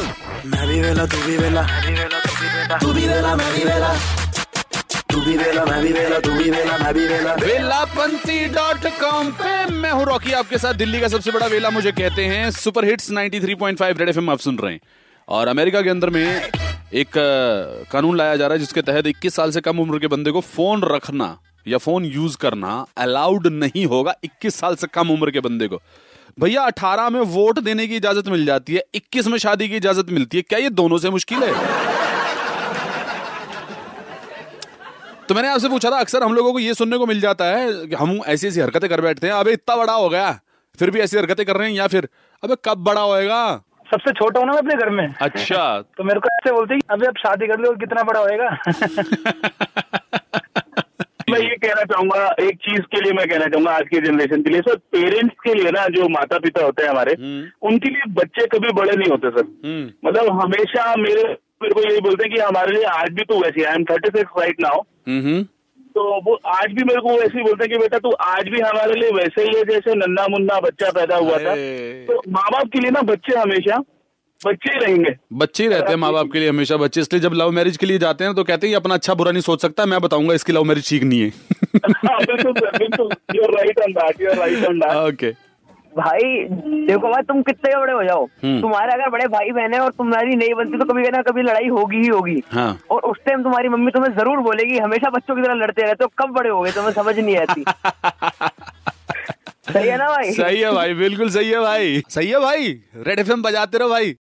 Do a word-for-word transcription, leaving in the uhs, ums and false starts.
मैं भी वेला तू भी वेला, तू भी वेला मैं भी वेला, तू भी वेला मैं भी वेला, तू भी वेला मैं भी वेला। वेलापंती डॉट कॉम पे मैं हूँ रॉकी आपके साथ। दिल्ली का सबसे बड़ा वेला मुझे कहते हैं। सुपर हिट्स तिरानवे पॉइंट पाँच रेड एफएम आप सुन रहे हैं। और अमेरिका के अंदर में एक कानून लाया जा रहा है जिसके तहत इक्कीस साल से कम उम्र के बंदे को फोन रखना या फोन यूज करना अलाउड नहीं होगा। इक्कीस साल से कम उम्र के बंदे को भैया अठारह में वोट देने की इजाजत मिल जाती है, इक्कीस में शादी की इजाजत मिलती है। क्या ये दोनों से मुश्किल है? तो मैंने आपसे पूछा था, अक्सर हम लोगों को ये सुनने को मिल जाता है कि हम ऐसी ऐसी हरकतें कर बैठते हैं, अबे इतना बड़ा हो गया फिर भी ऐसी हरकतें कर रहे हैं, या फिर अबे कब बड़ा होएगा। सबसे छोटा हूँ ना मैं अपने घर में। अच्छा तो मेरे को ऐसे बोलते हैं अबे अब शादी कर लो कितना बड़ा होएगा। मैं ये कहना चाहूंगा, एक चीज के लिए मैं कहना चाहूंगा आज की जनरेशन के लिए सर, पेरेंट्स के लिए ना, जो माता पिता होते हैं हमारे, उनके लिए बच्चे कभी बड़े नहीं होते सर। मतलब हमेशा मेरे मेरे को यही बोलते हैं कि हमारे लिए आज भी तू वैसे, I am thirty six right now, तो वो आज भी मेरे को वैसे ही बोलते हैं कि बेटा तू आज भी हमारे लिए वैसे ही है जैसे नन्ना मुन्ना बच्चा पैदा हुआ था। तो माँ बाप के लिए ना बच्चे हमेशा बच्चे ही रहेंगे, बच्चे ही रहते हैं माँ बाप के लिए हमेशा बच्चे। इसलिए जब लव मैरिज के लिए जाते हैं तो कहते हैं अपना अच्छा बुरा नहीं सोच सकता, मैं बताऊंगा इसकी लव मैरिज ठीक नहीं है। ओके भाई देखो मैं, तुम कितने बड़े हो जाओ, तुम्हारे अगर बड़े भाई बहन है और तुम्हारी नहीं बनती तो कभी ना कभी लड़ाई होगी ही होगी। हाँ। और उस टाइम तुम्हारी मम्मी तुम्हें जरूर बोलेगी हमेशा बच्चों की तरह लड़ते रहते हो, कब बड़े हो गए तुम्हें समझ नहीं आती। सही है ना भाई? सही है भाई, बिल्कुल सही है भाई, सही है भाई। रेड एफ एम बजाते रहो भाई।